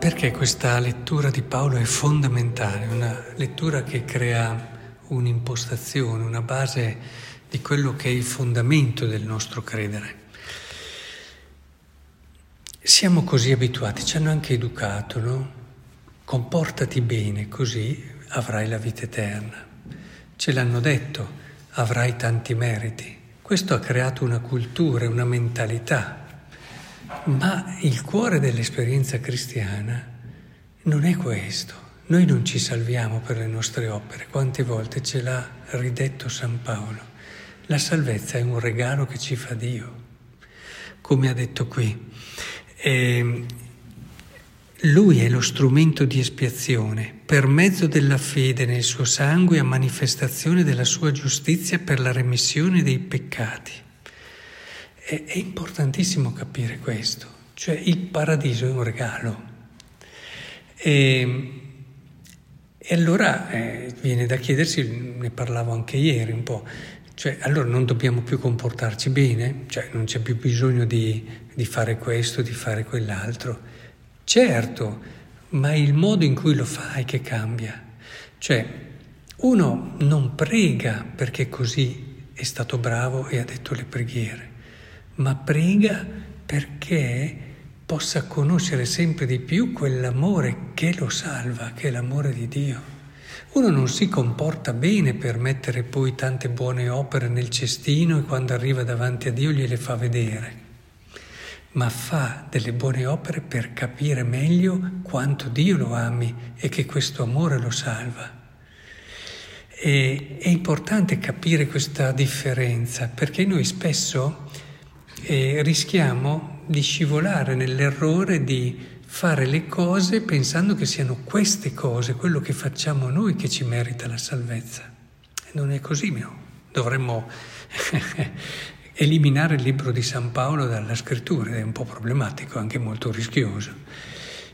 Perché questa lettura di Paolo è fondamentale, una lettura che crea un'impostazione, una base di quello che è il fondamento del nostro credere. Siamo così abituati, ci hanno anche educato, no? Comportati bene, così avrai la vita eterna. Ce l'hanno detto, avrai tanti meriti. Questo ha creato una cultura, una mentalità. Ma il cuore dell'esperienza cristiana non è questo. Noi non ci salviamo per le nostre opere, quante volte ce l'ha ridetto San Paolo. La salvezza è un regalo che ci fa Dio, come ha detto qui. Lui è lo strumento di espiazione, per mezzo della fede nel suo sangue a manifestazione della sua giustizia per la remissione dei peccati. È importantissimo capire questo, cioè il paradiso è un regalo. E allora viene da chiedersi, ne parlavo anche ieri un po', cioè allora non dobbiamo più comportarci bene? Cioè non c'è più bisogno di fare questo, di fare quell'altro? Certo, ma il modo in cui lo fai che cambia. Cioè uno non prega perché così è stato bravo e ha detto le preghiere, ma prega perché possa conoscere sempre di più quell'amore che lo salva, che è l'amore di Dio. Uno non si comporta bene per mettere poi tante buone opere nel cestino e quando arriva davanti a Dio gliele fa vedere, ma fa delle buone opere per capire meglio quanto Dio lo ami e che questo amore lo salva. E è importante capire questa differenza, perché noi spesso rischiamo di scivolare nell'errore di fare le cose pensando che siano queste cose, quello che facciamo noi, che ci merita la salvezza. Non è così, no? Dovremmo eliminare il libro di San Paolo dalla scrittura, ed è un po' problematico, anche molto rischioso.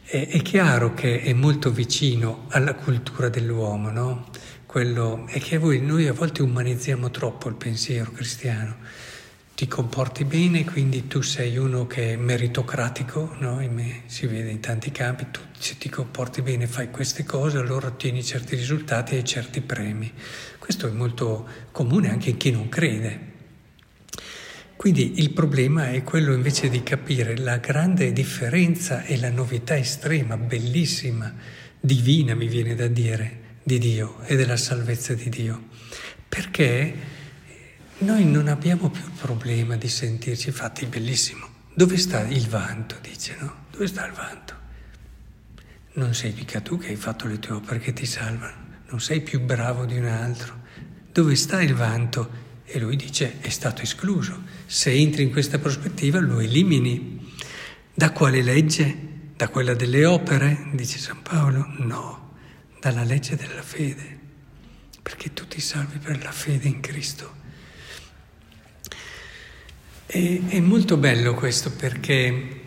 È chiaro che è molto vicino alla cultura dell'uomo, no? Quello è che noi a volte umanizziamo troppo il pensiero cristiano. Ti comporti bene, quindi tu sei uno che è meritocratico, no? Si vede in tanti campi, tu se ti comporti bene fai queste cose, allora ottieni certi risultati e certi premi. Questo è molto comune anche in chi non crede. Quindi il problema è quello invece di capire la grande differenza e la novità estrema, bellissima, divina mi viene da dire, di Dio e della salvezza di Dio. Perché noi non abbiamo più il problema di sentirci fatti bellissimo. Dove sta il vanto, dice, no? Dove sta il vanto? Non sei mica tu che hai fatto le tue opere che ti salvano, non sei più bravo di un altro. Dove sta il vanto? E lui dice, è stato escluso. Se entri in questa prospettiva lo elimini. Da quale legge? Da quella delle opere? Dice San Paolo. No, dalla legge della fede, perché tu ti salvi per la fede in Cristo. È molto bello questo, perché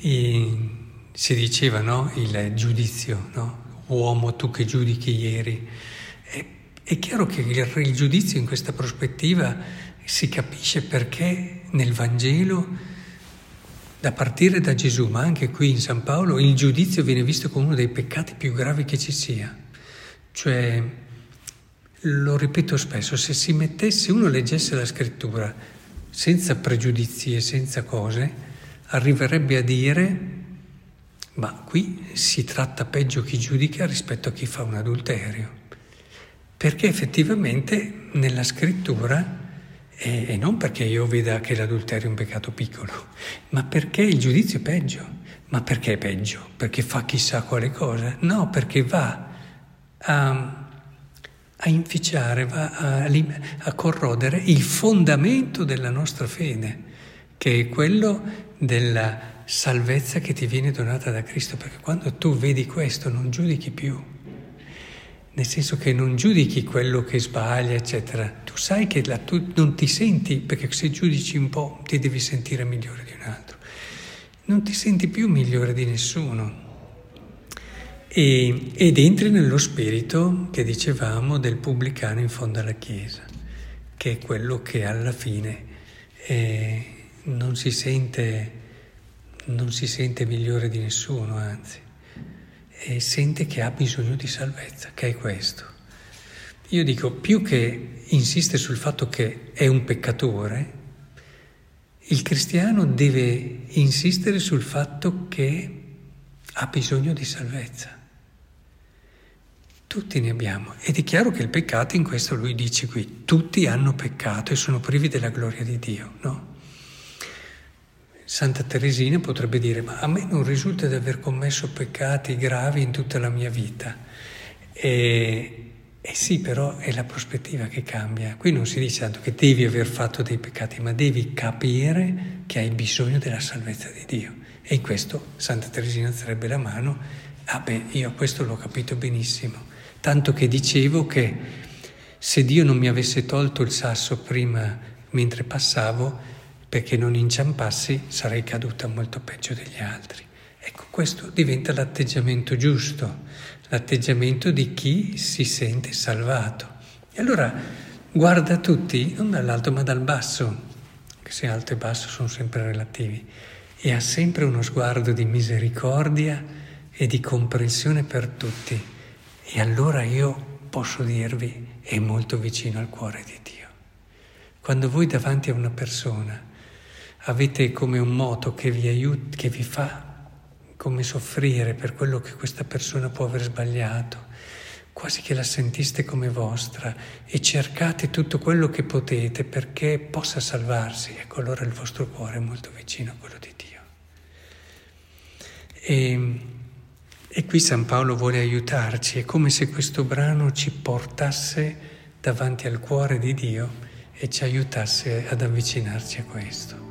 si diceva, no? Il giudizio, no? Uomo, tu che giudichi ieri. È chiaro che il giudizio in questa prospettiva si capisce, perché nel Vangelo, da partire da Gesù, ma anche qui in San Paolo, il giudizio viene visto come uno dei peccati più gravi che ci sia. Cioè, lo ripeto spesso, se uno leggesse la scrittura senza pregiudizi e senza cose, arriverebbe a dire, ma qui si tratta peggio chi giudica rispetto a chi fa un adulterio, perché effettivamente nella scrittura, e non perché io veda che l'adulterio è un peccato piccolo, ma perché il giudizio è peggio. Ma perché è peggio? Perché fa chissà quale cosa? No, perché va a inficiare, va a corrodere il fondamento della nostra fede, che è quello della salvezza che ti viene donata da Cristo, perché quando tu vedi questo non giudichi più, nel senso che non giudichi quello che sbaglia, eccetera. Tu sai che tu non ti senti, perché se giudici un po' ti devi sentire migliore di un altro, non ti senti più migliore di nessuno. Ed entri nello spirito che dicevamo del pubblicano in fondo alla chiesa, che è quello che alla fine non si sente migliore di nessuno, anzi e sente che ha bisogno di salvezza, che è questo. Io dico, più che insiste sul fatto che è un peccatore, il cristiano deve insistere sul fatto che ha bisogno di salvezza. Tutti ne abbiamo, ed è chiaro che il peccato, in questo lui dice qui, tutti hanno peccato e sono privi della gloria di Dio, no? Santa Teresina potrebbe dire, ma a me non risulta di aver commesso peccati gravi in tutta la mia vita. E sì, però è la prospettiva che cambia. Qui non si dice tanto che devi aver fatto dei peccati, ma devi capire che hai bisogno della salvezza di Dio. E in questo Santa Teresina alzerebbe la mano, ah beh, io questo l'ho capito benissimo. Tanto che dicevo che se Dio non mi avesse tolto il sasso prima mentre passavo, perché non inciampassi, sarei caduta molto peggio degli altri. Ecco, questo diventa l'atteggiamento giusto, l'atteggiamento di chi si sente salvato. E allora guarda tutti, non dall'alto ma dal basso, che se alto e basso sono sempre relativi, e ha sempre uno sguardo di misericordia e di comprensione per tutti. E allora io posso dirvi, è molto vicino al cuore di Dio. Quando voi davanti a una persona avete come un moto che vi aiuta, che vi fa come soffrire per quello che questa persona può aver sbagliato, quasi che la sentiste come vostra e cercate tutto quello che potete perché possa salvarsi, ecco allora il vostro cuore è molto vicino a quello di Dio. E qui San Paolo vuole aiutarci, è come se questo brano ci portasse davanti al cuore di Dio e ci aiutasse ad avvicinarci a questo.